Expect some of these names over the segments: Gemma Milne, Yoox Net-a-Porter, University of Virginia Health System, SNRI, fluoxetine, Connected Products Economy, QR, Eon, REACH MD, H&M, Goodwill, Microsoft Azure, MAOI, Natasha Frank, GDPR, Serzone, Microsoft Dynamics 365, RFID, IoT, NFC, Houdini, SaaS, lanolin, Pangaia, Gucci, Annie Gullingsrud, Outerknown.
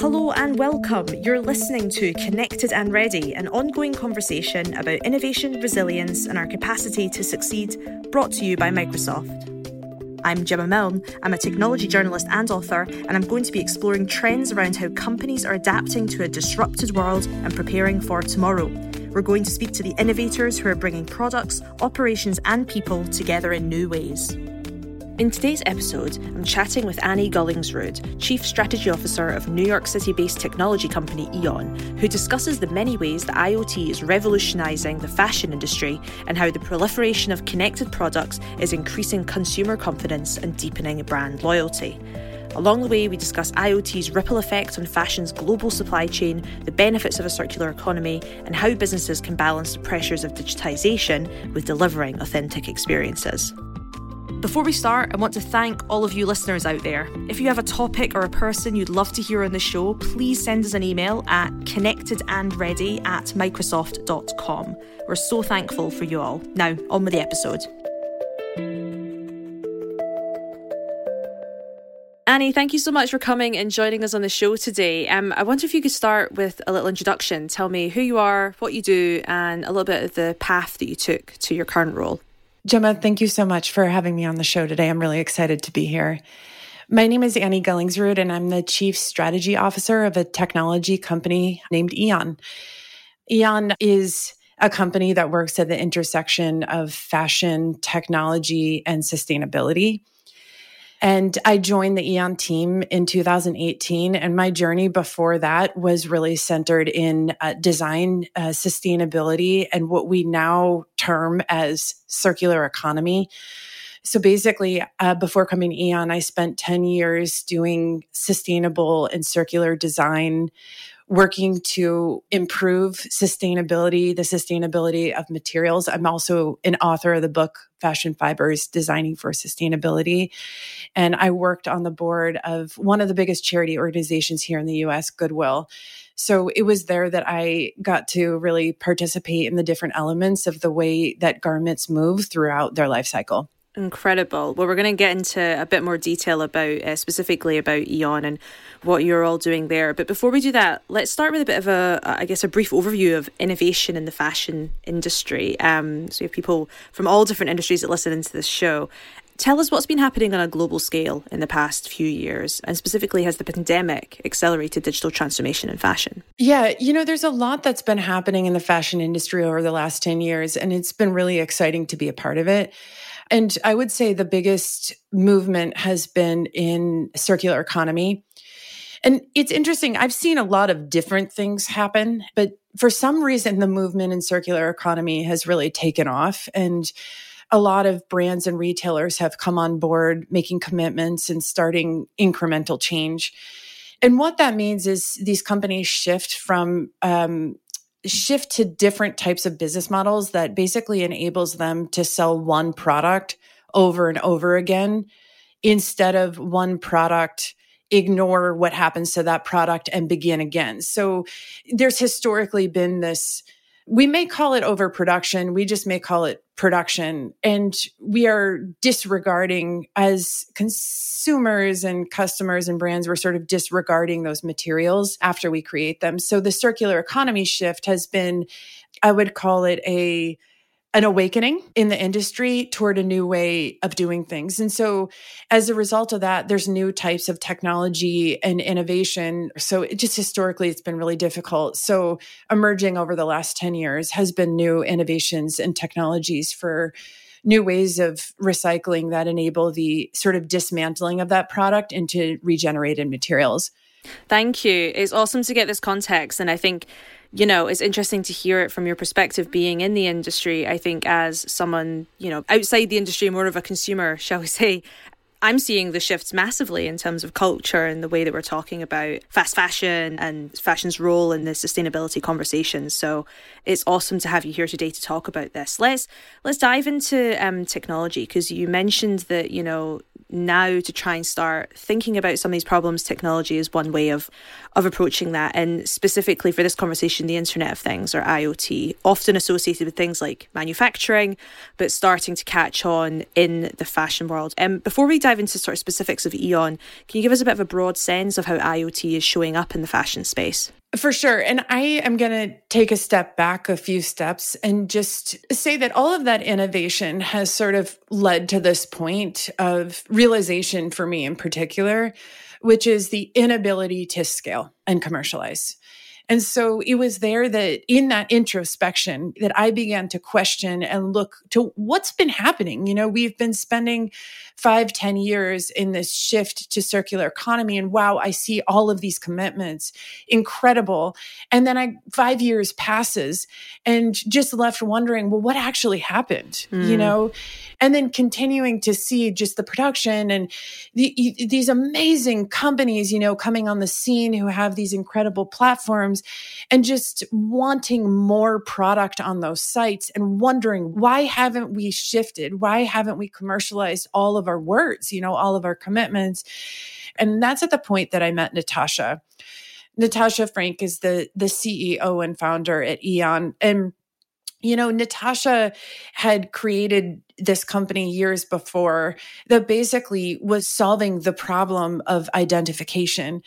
Hello and welcome. You're listening to Connected and Ready, an ongoing conversation about innovation, resilience, and our capacity to succeed, brought to you by Microsoft. I'm Gemma Milne. I'm a technology journalist and author, and I'm going to be exploring trends around how companies are adapting to a disrupted world and preparing for tomorrow. We're going to speak to the innovators who are bringing products, operations, and people together in new ways. In today's episode, I'm chatting with Annie Gullingsrud, Chief Strategy Officer of New York City-based technology company Eon, who discusses the many ways that IoT is revolutionising the fashion industry and how the proliferation of connected products is increasing consumer confidence and deepening brand loyalty. Along the way, we discuss IoT's ripple effect on fashion's global supply chain, the benefits of a circular economy, and how businesses can balance the pressures of digitisation with delivering authentic experiences. Before we start, I want to thank all of you listeners out there. If you have a topic or a person you'd love to hear on the show, please send us an email at connectedandready@microsoft.com. We're so thankful for you all. Now, on with the episode. Annie, thank you so much for coming and joining us on the show today. I wonder if you could start with a little introduction. Tell me who you are, what you do, and a little bit of the path that you took to your current role. Gemma, thank you so much for having me on the show today. I'm really excited to be here. My name is Annie Gullingsrud, and I'm the Chief Strategy Officer of a technology company named Eon. Eon is a company that works at the intersection of fashion, technology, and sustainability. And I joined the Eon team in 2018, and my journey before that was really centered in design, sustainability, and what we now term as circular economy. So basically, before coming to Eon, I spent 10 years doing sustainable and circular design, working to improve sustainability, the sustainability of materials. I'm also an author of the book, Fashion Fibers, Designing for Sustainability. And I worked on the board of one of the biggest charity organizations here in the US, Goodwill. So it was there that I got to really participate in the different elements of the way that garments move throughout their life cycle. Incredible. Well, we're going to get into a bit more detail about specifically about Eon and what you're all doing there. But before we do that, let's start with a bit of a brief overview of innovation in the fashion industry. So we have people from all different industries that listen into this show. Tell us what's been happening on a global scale in the past few years, and specifically, has the pandemic accelerated digital transformation in fashion? Yeah, there's a lot that's been happening in the fashion industry over the last 10 years, and it's been really exciting to be a part of it. And I would say the biggest movement has been in circular economy. And it's interesting, I've seen a lot of different things happen, but for some reason, the movement in circular economy has really taken off. And a lot of brands and retailers have come on board, making commitments and starting incremental change. And what that means is these companies shift from shift to different types of business models that basically enables them to sell one product over and over again, instead of one product, ignore what happens to that product and begin again. So there's historically been this, we may call it overproduction, we just may call it production. And we are disregarding, as consumers and customers and brands, we're sort of disregarding those materials after we create them. So the circular economy shift has been, I would call it an awakening in the industry toward a new way of doing things. And so as a result of that, there's new types of technology and innovation. So it just historically, it's been really difficult. So emerging over the last 10 years has been new innovations and technologies for new ways of recycling that enable the sort of dismantling of that product into regenerated materials. Thank you. It's awesome to get this context. And I think, it's interesting to hear it from your perspective, being in the industry. I think as someone, outside the industry, more of a consumer, shall we say, I'm seeing the shifts massively in terms of culture and the way that we're talking about fast fashion and fashion's role in the sustainability conversation. So it's awesome to have you here today to talk about this. Let's dive into technology, because you mentioned that, now to try and start thinking about some of these problems, technology is one way of approaching that. And specifically for this conversation, the Internet of Things, or IoT, often associated with things like manufacturing, but starting to catch on in the fashion world. Before we dive into sort of specifics of Eon, can you give us a bit of a broad sense of how IoT is showing up in the fashion space? For sure. And I am going to take a step back a few steps and just say that all of that innovation has sort of led to this point of realization for me in particular, which is the inability to scale and commercialize. And so it was there that in that introspection that I began to question and look to what's been happening. You know, we've been spending 5-10 years in this shift to circular economy. And wow, I see all of these commitments. Incredible. And then 5 years passes and just left wondering, well, what actually happened? You know, and then continuing to see just the production and these amazing companies, you know, coming on the scene who have these incredible platforms, and just wanting more product on those sites and wondering, why haven't we shifted? Why haven't we commercialized all of our words, you know, all of our commitments? And that's at the point that I met Natasha. Natasha Frank is the CEO and founder at Eon. And, you know, Natasha had created this company years before that basically was solving the problem of identification.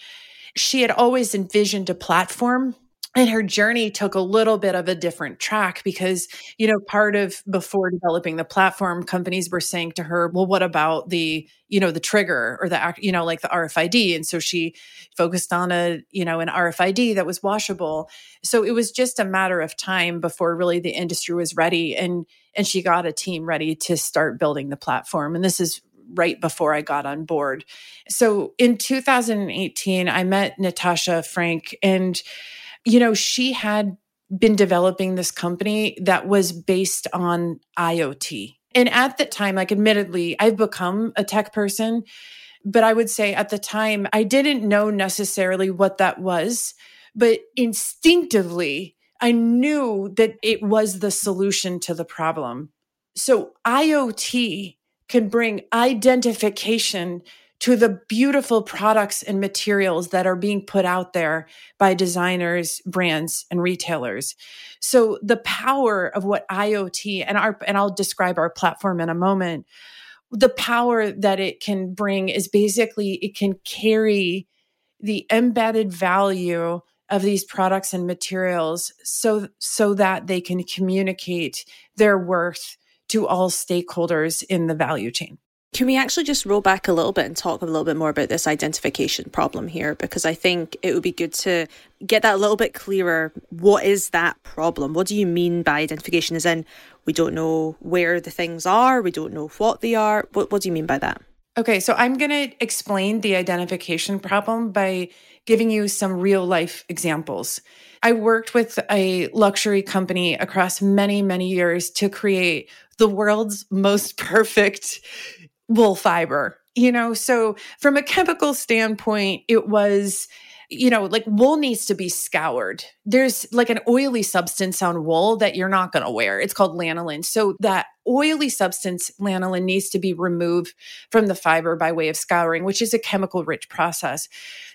She had always envisioned a platform, and her journey took a little bit of a different track because, you know, part of before developing the platform, companies were saying to her, well, what about the, you know, the trigger or the, you know, like the RFID? And so she focused on an RFID that was washable. So it was just a matter of time before really the industry was ready. And she got a team ready to start building the platform. And this is right before I got on board. So in 2018, I met Natasha Frank, and, you know, she had been developing this company that was based on IoT. And at the time, like admittedly, I've become a tech person, but I would say at the time, I didn't know necessarily what that was, but instinctively, I knew that it was the solution to the problem. So IoT can bring identification to the beautiful products and materials that are being put out there by designers, brands, and retailers. So the power of what IoT, and I'll describe our platform in a moment, the power that it can bring is basically it can carry the embedded value of these products and materials so that they can communicate their worth to all stakeholders in the value chain. Can we actually just roll back a little bit and talk a little bit more about this identification problem here? Because I think it would be good to get that a little bit clearer. What is that problem? What do you mean by identification? As in, we don't know where the things are, we don't know what they are. What do you mean by that? Okay, so I'm going to explain the identification problem by giving you some real life examples. I worked with a luxury company across many, many years to create the world's most perfect wool fiber. You know, so from a chemical standpoint, it was, you know, like wool needs to be scoured. There's like an oily substance on wool that you're not going to wear. It's called lanolin. So that oily substance, lanolin, needs to be removed from the fiber by way of scouring, which is a chemical-rich process.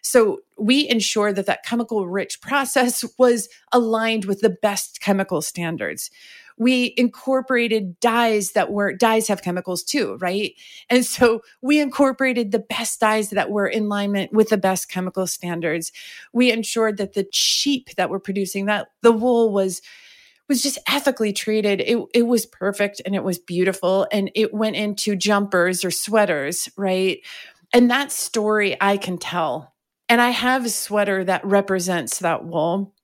So we ensure that that chemical-rich process was aligned with the best chemical standards. We incorporated dyes dyes have chemicals too, right? And so we incorporated the best dyes that were in alignment with the best chemical standards. We ensured that the sheep that were producing that, the wool was just ethically treated. It was perfect and it was beautiful and it went into jumpers or sweaters, right? And that story I can tell. And I have a sweater that represents that wool.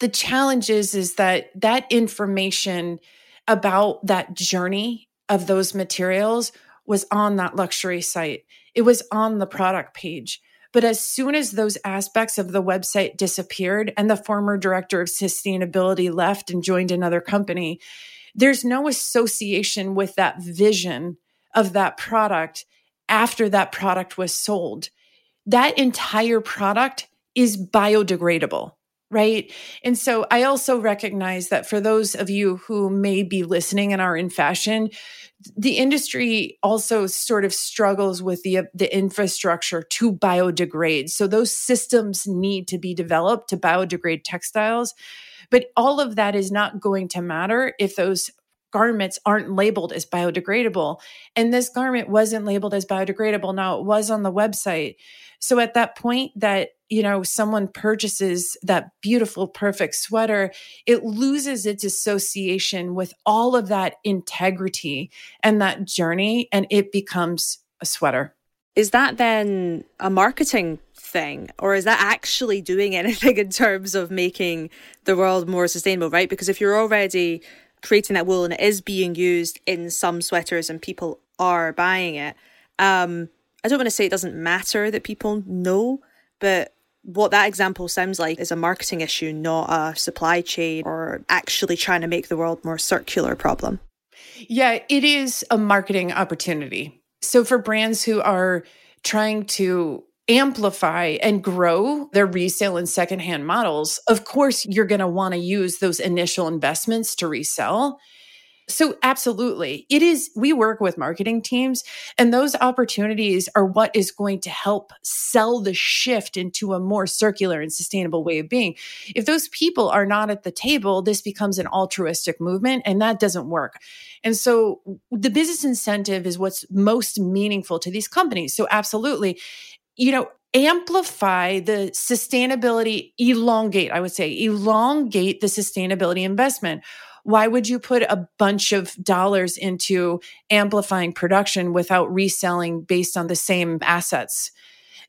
The challenge is that information about that journey of those materials was on that luxury site. It was on the product page. But as soon as those aspects of the website disappeared and the former director of sustainability left and joined another company, there's no association with that vision of that product after that product was sold. That entire product is biodegradable. right? And so I also recognize that for those of you who may be listening and are in fashion, the industry also sort of struggles with the infrastructure to biodegrade. So those systems need to be developed to biodegrade textiles. But all of that is not going to matter if those garments aren't labeled as biodegradable. And this garment wasn't labeled as biodegradable. Now, it was on the website. So at that point that, you know, someone purchases that beautiful, perfect sweater, it loses its association with all of that integrity and that journey, and it becomes a sweater. Is that then a marketing thing, or is that actually doing anything in terms of making the world more sustainable, right? Because if you're already creating that wool and it is being used in some sweaters and people are buying it, I don't want to say it doesn't matter that people know, but what that example sounds like is a marketing issue, not a supply chain or actually trying to make the world more circular problem. Yeah, it is a marketing opportunity. So for brands who are trying to amplify and grow their resale and secondhand models, of course, you're going to want to use those initial investments to resell. So absolutely, it is. We work with marketing teams, and those opportunities are what is going to help sell the shift into a more circular and sustainable way of being. If those people are not at the table, this becomes an altruistic movement, and that doesn't work. And so the business incentive is what's most meaningful to these companies. So absolutely, you know, amplify the sustainability, elongate the sustainability investment. Why would you put a bunch of dollars into amplifying production without reselling based on the same assets?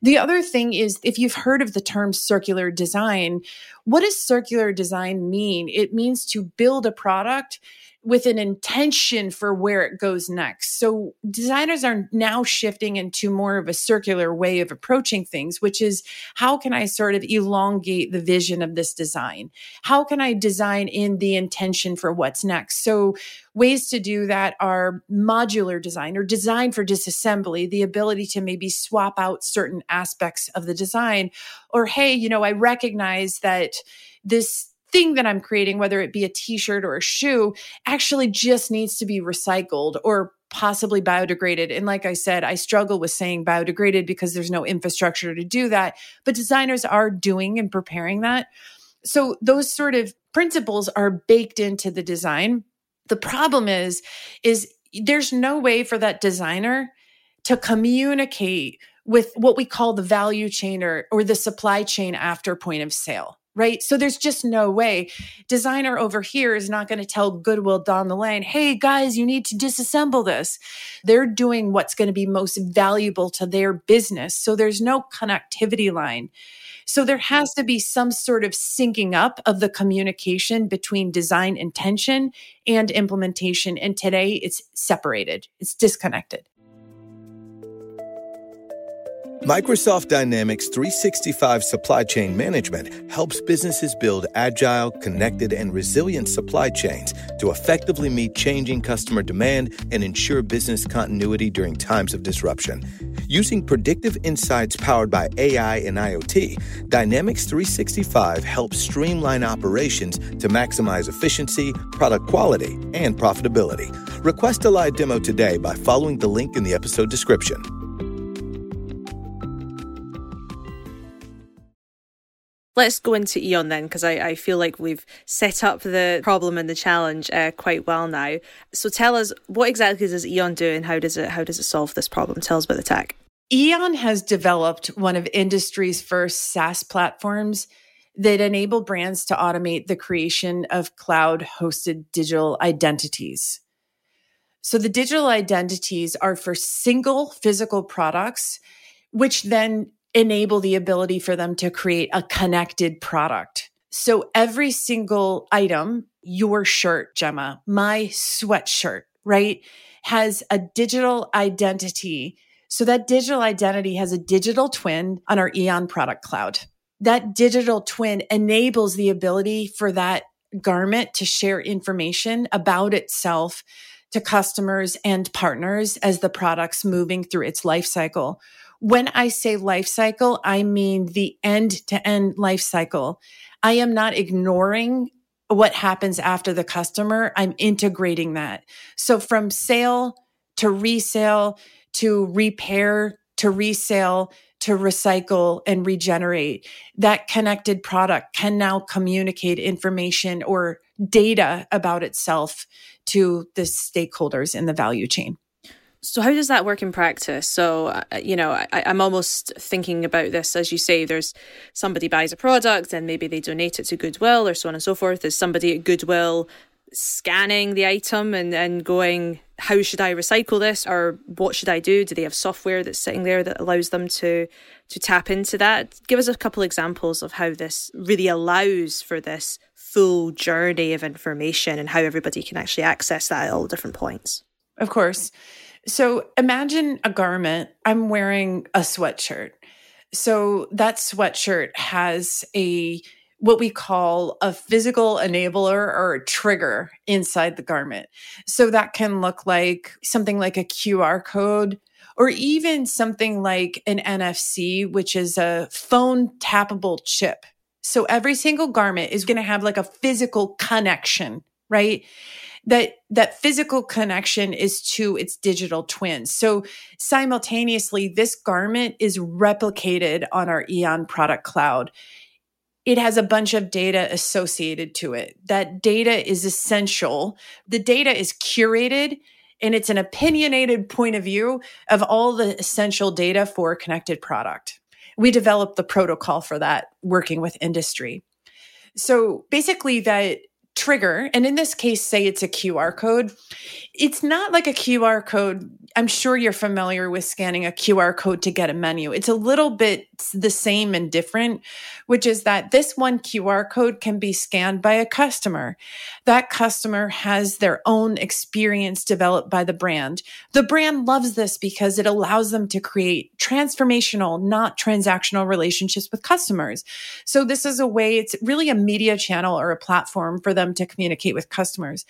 The other thing is, if you've heard of the term circular design, what does circular design mean? It means to build a product with an intention for where it goes next. So designers are now shifting into more of a circular way of approaching things, which is, how can I sort of elongate the vision of this design? How can I design in the intention for what's next? So ways to do that are modular design or design for disassembly, the ability to maybe swap out certain aspects of the design. Or, hey, you know, I recognize that this thing that I'm creating, whether it be a t-shirt or a shoe, actually just needs to be recycled or possibly biodegraded. And like I said, I struggle with saying biodegraded because there's no infrastructure to do that, but designers are doing and preparing that. So those sort of principles are baked into the design. The problem is there's no way for that designer to communicate with what we call the value chain or the supply chain after point of sale. Right? So there's just no way. Designer over here is not going to tell Goodwill down the lane, hey guys, you need to disassemble this. They're doing what's going to be most valuable to their business. So there's no connectivity line. So there has to be some sort of syncing up of the communication between design intention and implementation. And today it's separated. It's disconnected. Microsoft Dynamics 365 Supply Chain Management helps businesses build agile, connected, and resilient supply chains to effectively meet changing customer demand and ensure business continuity during times of disruption. Using predictive insights powered by AI and IoT, Dynamics 365 helps streamline operations to maximize efficiency, product quality, and profitability. Request a live demo today by following the link in the episode description. Let's go into Eon then, because I feel like we've set up the problem and the challenge quite well now. So tell us, what exactly does Eon do and how does it solve this problem? Tell us about the tech. Eon has developed one of industry's first SaaS platforms that enable brands to automate the creation of cloud-hosted digital identities. So the digital identities are for single physical products, which then enable the ability for them to create a connected product. So every single item, your shirt, Gemma, my sweatshirt, right, has a digital identity. So that digital identity has a digital twin on our Eon product cloud. That digital twin enables the ability for that garment to share information about itself to customers and partners as the product's moving through its life cycle. When I say life cycle, I mean the end-to-end life cycle. I am not ignoring what happens after the customer. I'm integrating that. So from sale to resale to repair to resale to recycle and regenerate, that connected product can now communicate information or data about itself to the stakeholders in the value chain. So how does that work in practice? So, you know, I'm almost thinking about this, as you say, there's somebody buys a product and maybe they donate it to Goodwill or so on and so forth. There's somebody at Goodwill scanning the item and going, how should I recycle this? Or what should I do? Do they have software that's sitting there that allows them to tap into that? Give us a couple examples of how this really allows for this full journey of information and how everybody can actually access that at all different points. Of course. So imagine a garment. I'm wearing a sweatshirt. So that sweatshirt has what we call a physical enabler or a trigger inside the garment. So that can look like something like a QR code or even something like an NFC, which is a phone tappable chip. So every single garment is going to have like a physical connection, right? That physical connection is to its digital twin. So simultaneously, this garment is replicated on our Eon product cloud. It has a bunch of data associated to it. That data is essential. The data is curated, and it's an opinionated point of view of all the essential data for a connected product. We developed the protocol for that, working with industry. So basically that trigger, and in this case, say it's a QR code. It's not like a QR code. I'm sure you're familiar with scanning a QR code to get a menu. It's a little bit the same and different, which is that this one QR code can be scanned by a customer. That customer has their own experience developed by the brand. The brand loves this because it allows them to create transformational, not transactional relationships with customers. So this is a way, it's really a media channel or a platform for them to communicate with customers.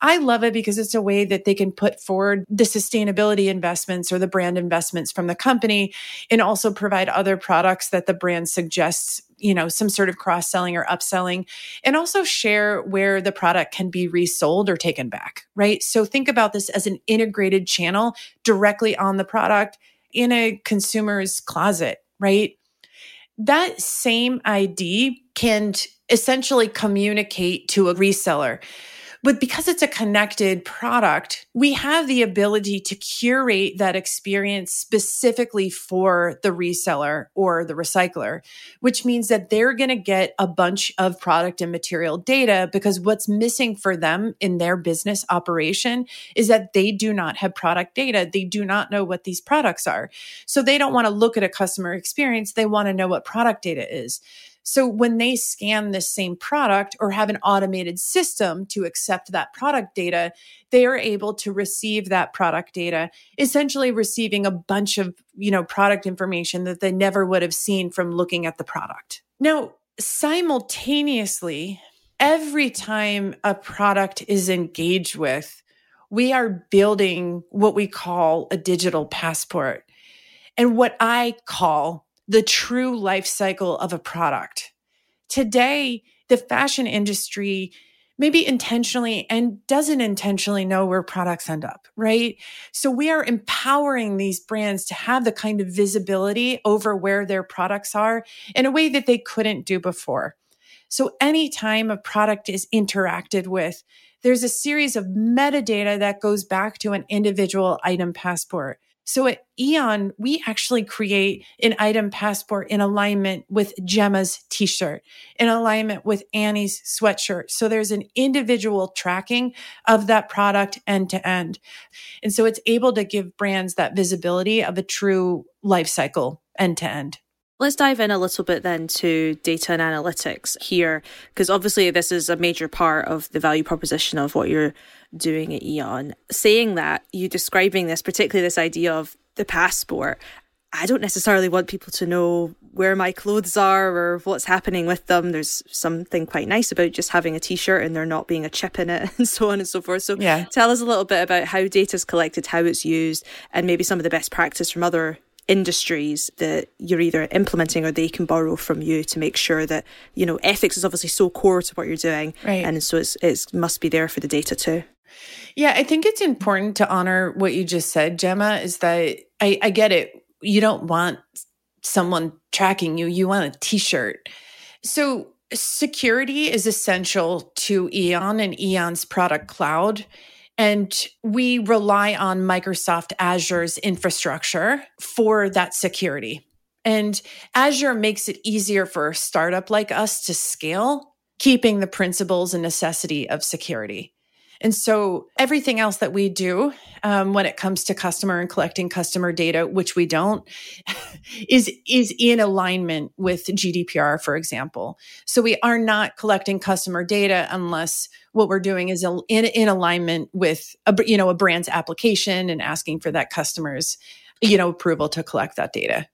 I love it because it's a way that they can put forward the sustainability investments or the brand investments from the company and also provide other products that the brand suggests, you know, some sort of cross-selling or upselling, and also share where the product can be resold or taken back, right? So think about this as an integrated channel directly on the product in a consumer's closet, right? That same ID can essentially communicate to a reseller. But because it's a connected product, we have the ability to curate that experience specifically for the reseller or the recycler, which means that they're going to get a bunch of product and material data because what's missing for them in their business operation is that they do not have product data. They do not know what these products are. So they don't want to look at a customer experience. They want to know what product data is. So when they scan this same product or have an automated system to accept that product data, they are able to receive that product data, essentially receiving a bunch of, you know, product information that they never would have seen from looking at the product. Now, simultaneously, every time a product is engaged with, we are building what we call a digital passport, and what I call the true life cycle of a product. Today, the fashion industry maybe intentionally and doesn't intentionally know where products end up, right? So we are empowering these brands to have the kind of visibility over where their products are in a way that they couldn't do before. So anytime a product is interacted with, there's a series of metadata that goes back to an individual item passport. So at Eon, we actually create an item passport in alignment with Gemma's t-shirt, in alignment with Annie's sweatshirt. So there's an individual tracking of that product end to end. And so it's able to give brands that visibility of a true life cycle end to end. Let's dive in a little bit then to data and analytics here, because obviously this is a major part of the value proposition of what you're doing at Eon. Saying that, you describing this, particularly this idea of the passport, I don't necessarily want people to know where my clothes are or what's happening with them. There's something quite nice about just having a t-shirt and there not being a chip in it and so on and so forth. So yeah. Tell us a little bit about how data is collected, how it's used, and maybe some of the best practice from other industries that you're either implementing or they can borrow from you to make sure that, you know, ethics is obviously so core to what you're doing. Right. And so it must be there for the data too. Yeah, I think it's important to honor what you just said, Gemma, is that I get it. You don't want someone tracking you. You want a T-shirt. So security is essential to Eon and Eon's product cloud. And we rely on Microsoft Azure's infrastructure for that security. And Azure makes it easier for a startup like us to scale, keeping the principles and necessity of security. And so everything else that we do when it comes to customer and collecting customer data, which we don't, is in alignment with GDPR, for example. So we are not collecting customer data unless what we're doing is in alignment with a brand's application and asking for that customer's approval to collect that data.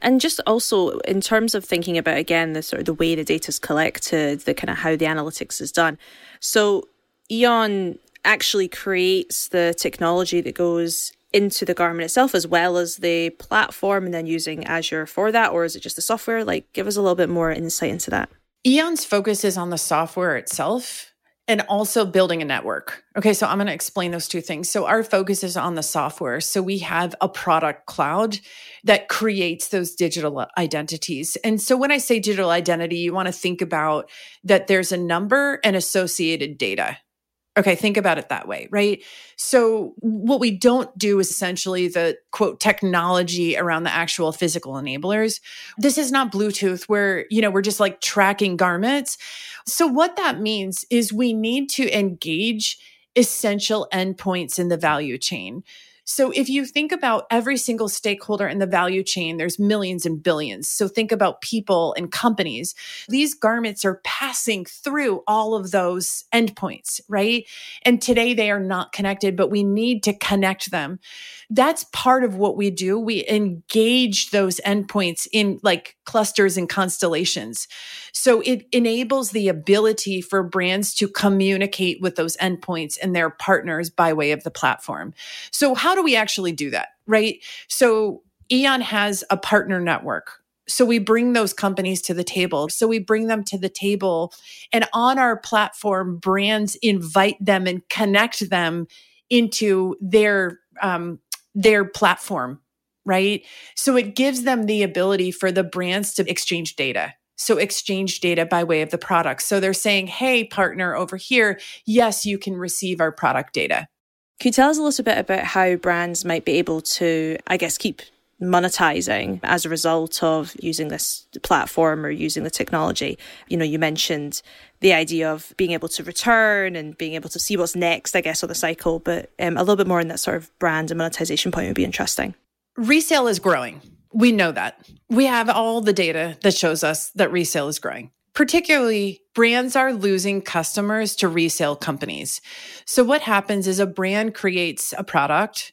And just also in terms of thinking about, again, the sort of the way the data is collected, the kind of how the analytics is done. So Eon actually creates the technology that goes into the garment itself as well as the platform and then using Azure for that, or is it just the software? Like, give us a little bit more insight into that. Eon's focus is on the software itself and also building a network. Okay, so I'm going to explain those two things. So our focus is on the software. So we have a product cloud that creates those digital identities. And so when I say digital identity, you want to think about that there's a number and associated data. Okay, think about it that way, right? So what we don't do is essentially the, quote, technology around the actual physical enablers. This is not Bluetooth where, we're just like tracking garments. So what that means is we need to engage essential endpoints in the value chain. So if you think about every single stakeholder in the value chain, there's millions and billions. So think about people and companies. These garments are passing through all of those endpoints, right? And today they are not connected, but we need to connect them. That's part of what we do. We engage those endpoints in like clusters and constellations. So it enables the ability for brands to communicate with those endpoints and their partners by way of the platform. So how do we actually do that, right? So Eon has a partner network. So we bring those companies to the table. So we bring them to the table, and on our platform, brands invite them and connect them into their platform, right? So it gives them the ability for the brands to exchange data. So exchange data by way of the product. So they're saying, hey, partner over here, yes, you can receive our product data. Could you tell us a little bit about how brands might be able to, I guess, keep monetizing as a result of using this platform or using the technology? You mentioned the idea of being able to return and being able to see what's next, I guess, on the cycle, but a little bit more on that sort of brand and monetization point would be interesting. Resale is growing. We know that. We have all the data that shows us that resale is growing. Particularly, brands are losing customers to resale companies. So what happens is a brand creates a product,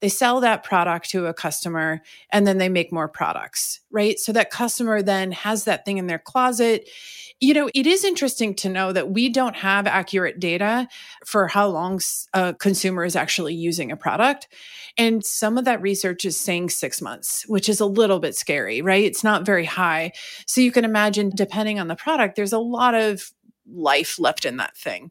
they sell that product to a customer, and then they make more products, right? So that customer then has that thing in their closet. It is interesting to know that we don't have accurate data for how long a consumer is actually using a product. And some of that research is saying 6 months, which is a little bit scary, right? It's not very high. So you can imagine, depending on the product, there's a lot of life left in that thing.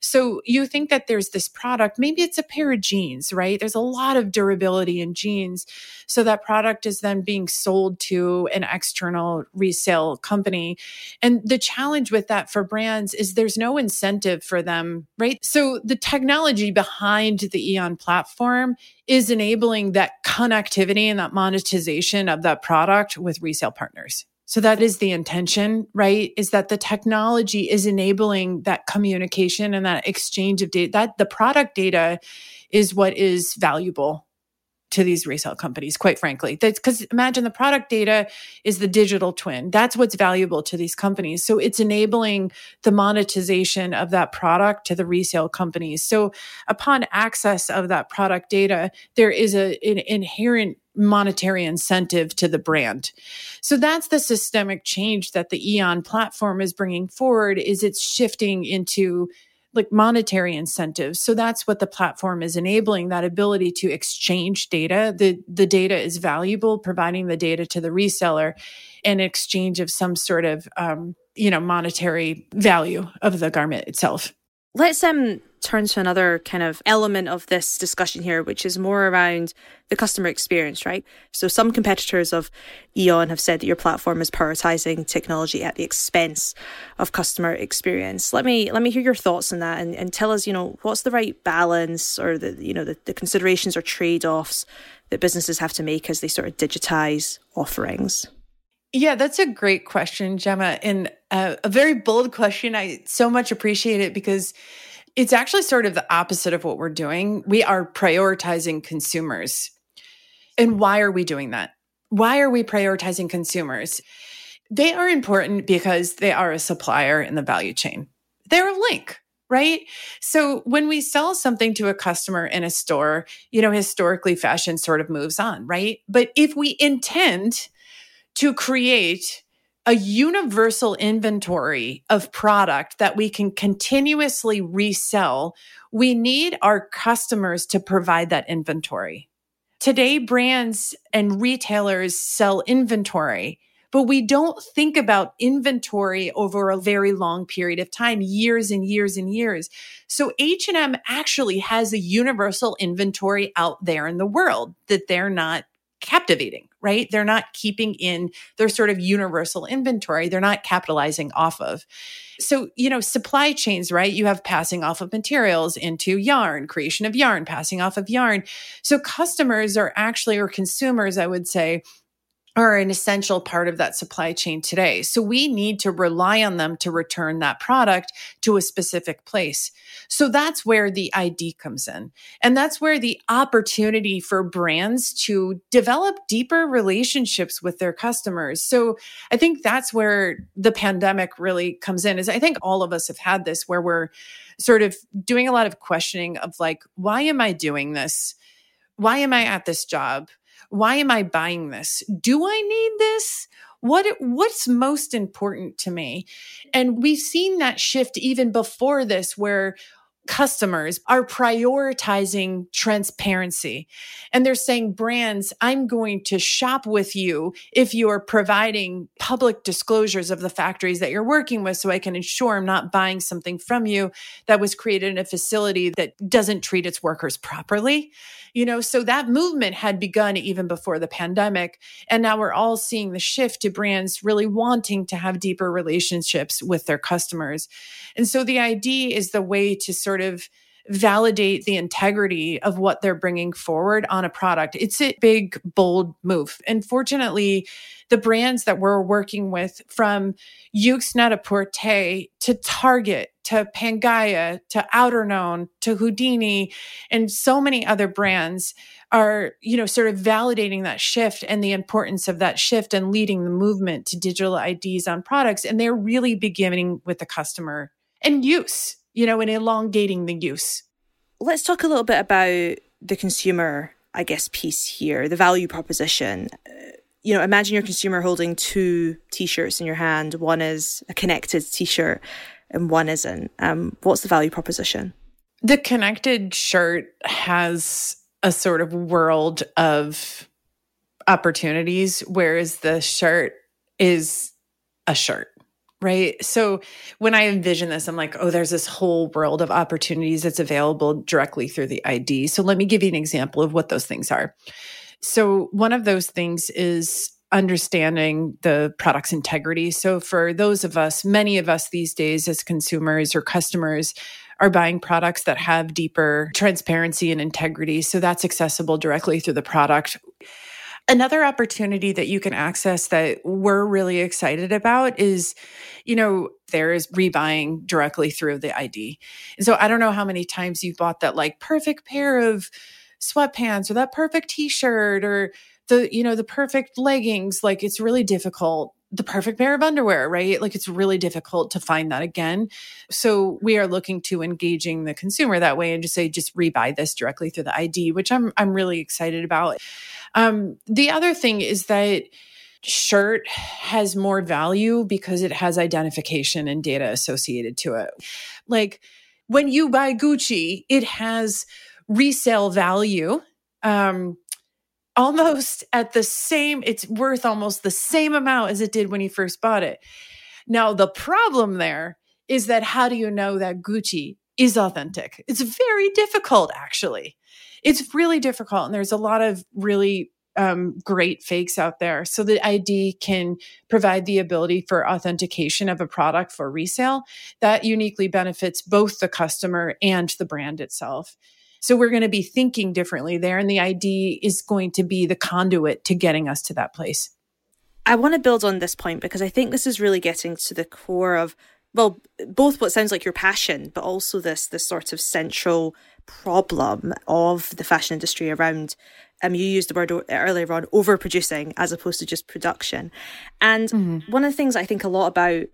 So you think that there's this product, maybe it's a pair of jeans, right? There's a lot of durability in jeans. So that product is then being sold to an external resale company. And the challenge with that for brands is there's no incentive for them, right? So the technology behind the Eon platform is enabling that connectivity and that monetization of that product with resale partners. So that is the intention, right? Is that the technology is enabling that communication and that exchange of data, that the product data is what is valuable to these resale companies, quite frankly. That's because imagine the product data is the digital twin. That's what's valuable to these companies. So it's enabling the monetization of that product to the resale companies. So upon access of that product data, there is an inherent monetary incentive to the brand. So that's the systemic change that the Eon platform is bringing forward, is it's shifting into like monetary incentives. So that's what the platform is enabling, that ability to exchange data. The data is valuable, providing the data to the reseller in exchange of some sort of, monetary value of the garment itself. Let's turn to another kind of element of this discussion here, which is more around the customer experience, right? So some competitors of Eon have said that your platform is prioritizing technology at the expense of customer experience. Let me hear your thoughts on that and tell us, what's the right balance or the considerations or trade-offs that businesses have to make as they sort of digitize offerings. Yeah, that's a great question, Gemma, and a very bold question. I so much appreciate it because it's actually sort of the opposite of what we're doing. We are prioritizing consumers. And why are we doing that? Why are we prioritizing consumers? They are important because they are a supplier in the value chain. They're a link, right? So when we sell something to a customer in a store, historically fashion sort of moves on, right? But if we intend to create a universal inventory of product that we can continuously resell, we need our customers to provide that inventory. Today, brands and retailers sell inventory, but we don't think about inventory over a very long period of time, years and years and years. So H&M actually has a universal inventory out there in the world that they're not captivating, right? They're not keeping in their sort of universal inventory. They're not capitalizing off of. So, supply chains, right? You have passing off of materials into yarn, creation of yarn, passing off of yarn. So customers are actually, or consumers, I would say, are an essential part of that supply chain today. So we need to rely on them to return that product to a specific place. So that's where the ID comes in. And that's where the opportunity for brands to develop deeper relationships with their customers. So I think that's where the pandemic really comes in, is I think all of us have had this where we're sort of doing a lot of questioning of like, why am I doing this? Why am I at this job? Why am I buying this? Do I need this? What's most important to me? And we've seen that shift even before this, where customers are prioritizing transparency. And they're saying, brands, I'm going to shop with you if you are providing public disclosures of the factories that you're working with, so I can ensure I'm not buying something from you that was created in a facility that doesn't treat its workers properly. So that movement had begun even before the pandemic. And now we're all seeing the shift to brands really wanting to have deeper relationships with their customers. And so the ID is the way to sort of validate the integrity of what they're bringing forward on a product. It's a big, bold move. And fortunately, the brands that we're working with, from Yoox Net-a-Porter to Target, to Pangaia, to Outerknown, to Houdini, and so many other brands are, sort of validating that shift and the importance of that shift and leading the movement to digital IDs on products. And they're really beginning with the customer and use. And elongating the use. Let's talk a little bit about the consumer, I guess, piece here, the value proposition. Imagine your consumer holding two T-shirts in your hand. One is a connected T-shirt and one isn't. What's the value proposition? The connected shirt has a sort of world of opportunities, whereas the shirt is a shirt. Right? So when I envision this, I'm like, oh, there's this whole world of opportunities that's available directly through the ID. So let me give you an example of what those things are. So one of those things is understanding the product's integrity. So for those of us, many of us these days as consumers or customers are buying products that have deeper transparency and integrity. So that's accessible directly through the product. Another opportunity that you can access that we're really excited about is, there is rebuying directly through the ID. And so I don't know how many times you've bought that like perfect pair of sweatpants or that perfect T-shirt or the perfect leggings. Like it's really difficult. The perfect pair of underwear, right? Like it's really difficult to find that again. So we are looking to engaging the consumer that way and just say, just rebuy this directly through the ID, which I'm really excited about. The other thing is that shirt has more value because it has identification and data associated to it. Like when you buy Gucci, it has resale value, almost at the same, it's worth almost the same amount as it did when you first bought it. Now, the problem there is that how do you know that Gucci is authentic? It's very difficult, actually. It's really difficult. And there's a lot of really great fakes out there. So the ID can provide the ability for authentication of a product for resale that uniquely benefits both the customer and the brand itself. So we're going to be thinking differently there. And the ID is going to be the conduit to getting us to that place. I want to build on this point because I think this is really getting to the core of, well, both what sounds like your passion, but also this sort of central problem of the fashion industry around, you used the word earlier on, overproducing as opposed to just production. And one of the things I think a lot about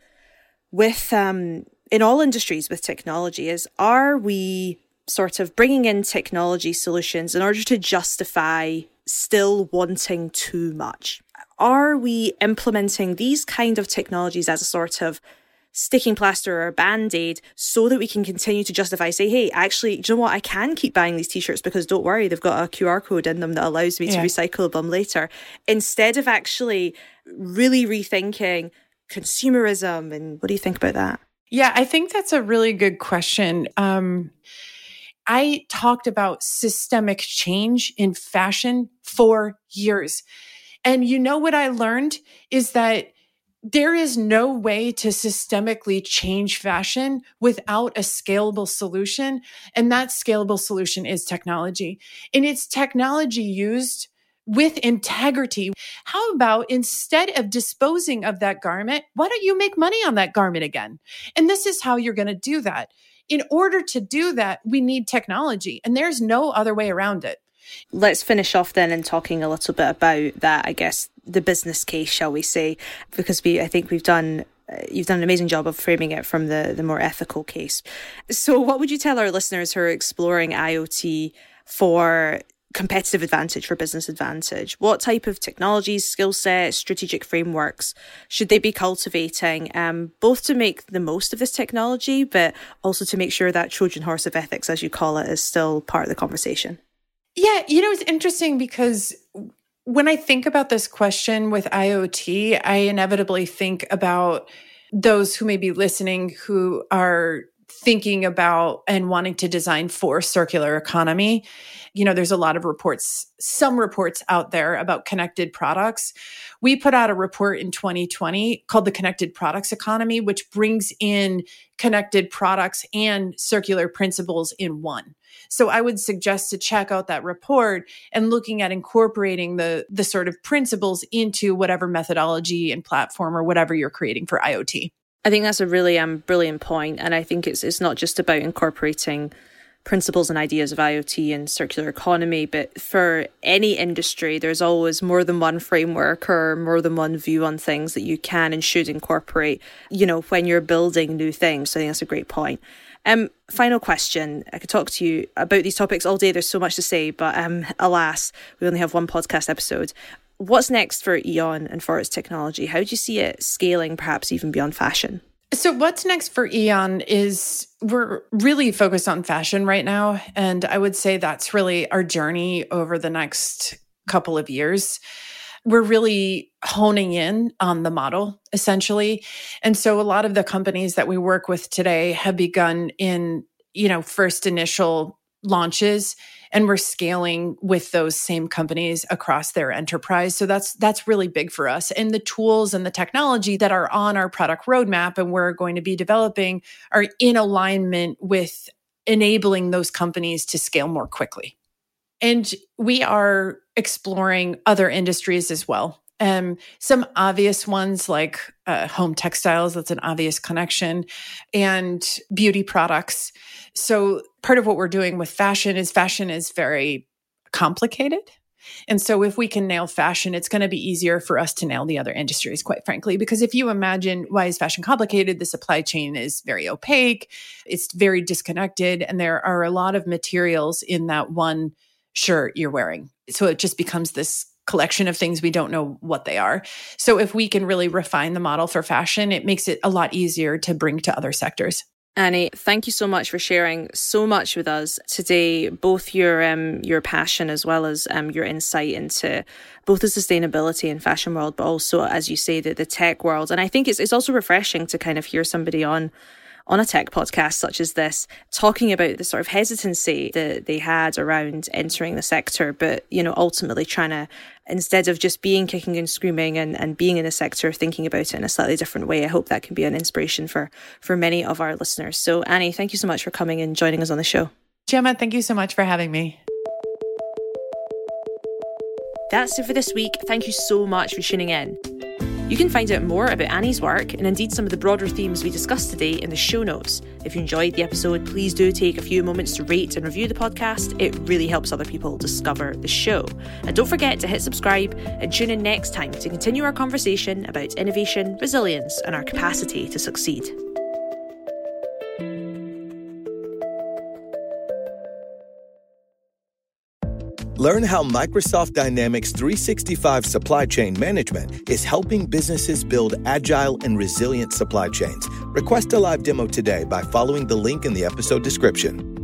with, in all industries with technology is, are we sort of bringing in technology solutions in order to justify still wanting too much? Are we implementing these kind of technologies as a sort of sticking plaster or Band-Aid so that we can continue to justify, say, hey, actually, do you know what? I can keep buying these t-shirts because don't worry, they've got a QR code in them that allows me to recycle them later. Instead of actually really rethinking consumerism. And what do you think about that? Yeah, I think that's a really good question. I talked about systemic change in fashion for years. And you know what I learned is that there is no way to systemically change fashion without a scalable solution. And that scalable solution is technology. And it's technology used with integrity. How about instead of disposing of that garment, why don't you make money on that garment again? And this is how you're going to do that. In order to do that, we need technology, and there's no other way around it. Let's finish off then in talking a little bit about that, I guess, the business case, shall we say, because you've done an amazing job of framing it from the more ethical case. So what would you tell our listeners who are exploring IoT for competitive advantage, for business advantage? What type of technologies, skill sets, strategic frameworks should they be cultivating, both to make the most of this technology, but also to make sure that Trojan horse of ethics, as you call it, is still part of the conversation? Yeah, it's interesting because when I think about this question with IoT, I inevitably think about those who may be listening who are thinking about and wanting to design for circular economy. There's a lot of reports out there about connected products. We put out a report in 2020 called the Connected Products Economy, which brings in connected products and circular principles in one. So I would suggest to check out that report and looking at incorporating the sort of principles into whatever methodology and platform or whatever you're creating for IoT. I think that's a really brilliant point. And I think it's not just about incorporating principles and ideas of IoT and circular economy, but for any industry, there's always more than one framework or more than one view on things that you can and should incorporate, when you're building new things. So I think that's a great point. Final question. I could talk to you about these topics all day. There's so much to say, but alas, we only have one podcast episode. What's next for Eon and for its technology? How do you see it scaling, perhaps even beyond fashion? So what's next for Eon is we're really focused on fashion right now. And I would say that's really our journey over the next couple of years. We're really honing in on the model, essentially. And so a lot of the companies that we work with today have begun in, first initial launches, and we're scaling with those same companies across their enterprise. So that's really big for us. And the tools and the technology that are on our product roadmap and we're going to be developing are in alignment with enabling those companies to scale more quickly. And we are exploring other industries as well. Some obvious ones like home textiles, that's an obvious connection, and beauty products. So part of what we're doing with fashion is very complicated. And so if we can nail fashion, it's going to be easier for us to nail the other industries, quite frankly, because if you imagine why is fashion complicated, the supply chain is very opaque, it's very disconnected, and there are a lot of materials in that one shirt you're wearing. So it just becomes this collection of things we don't know what they are. So if we can really refine the model for fashion, it makes it a lot easier to bring to other sectors. Annie, thank you so much for sharing so much with us today, both your passion as well as your insight into both the sustainability and fashion world, but also, as you say, the tech world. And I think it's also refreshing to kind of hear somebody on a tech podcast such as this, talking about the sort of hesitancy that they had around entering the sector, but, you know, ultimately trying to, instead of just being kicking and screaming and being in the sector, thinking about it in a slightly different way. I hope that can be an inspiration for many of our listeners. So Annie, thank you so much for coming and joining us on the show. Gemma, thank you so much for having me. That's it for this week. Thank you so much for tuning in. You can find out more about Annie's work and indeed some of the broader themes we discussed today in the show notes. If you enjoyed the episode, please do take a few moments to rate and review the podcast. It really helps other people discover the show. And don't forget to hit subscribe and tune in next time to continue our conversation about innovation, resilience, and our capacity to succeed. Learn how Microsoft Dynamics 365 Supply Chain Management is helping businesses build agile and resilient supply chains. Request a live demo today by following the link in the episode description.